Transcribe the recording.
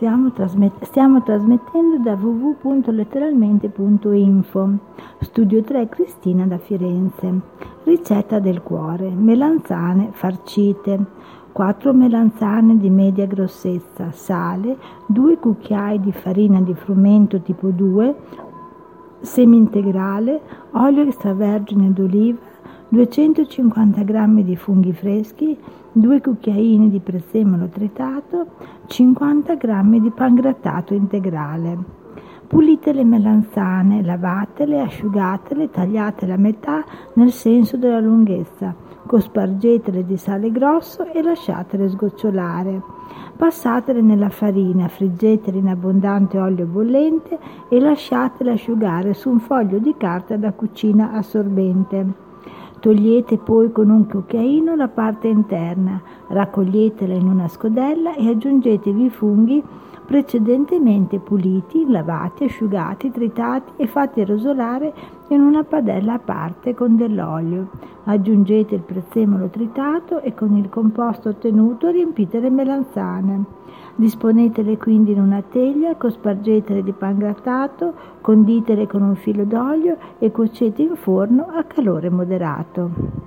Stiamo trasmettendo da www.letteralmente.info. Studio 3 Cristina da Firenze. Ricetta del cuore: melanzane farcite, 4 melanzane di media grossezza, sale, 2 cucchiai di farina di frumento tipo 2, semi integrale, olio extravergine d'oliva, 250 g di funghi freschi, 2 cucchiaini di prezzemolo tritato, 50 g di pangrattato integrale. Pulite le melanzane, lavatele, asciugatele, tagliatele a metà nel senso della lunghezza, cospargetele di sale grosso e lasciatele sgocciolare. Passatele nella farina, friggetele in abbondante olio bollente e lasciatele asciugare su un foglio di carta da cucina assorbente. Togliete poi con un cucchiaino la parte interna, raccoglietela in una scodella e aggiungetevi i funghi precedentemente puliti, lavati, asciugati, tritati e fatti rosolare in una padella a parte con dell'olio. Aggiungete il prezzemolo tritato e con il composto ottenuto riempite le melanzane. Disponetele quindi in una teglia, cospargetele di pangrattato, conditele con un filo d'olio e cuocete in forno a calore moderato.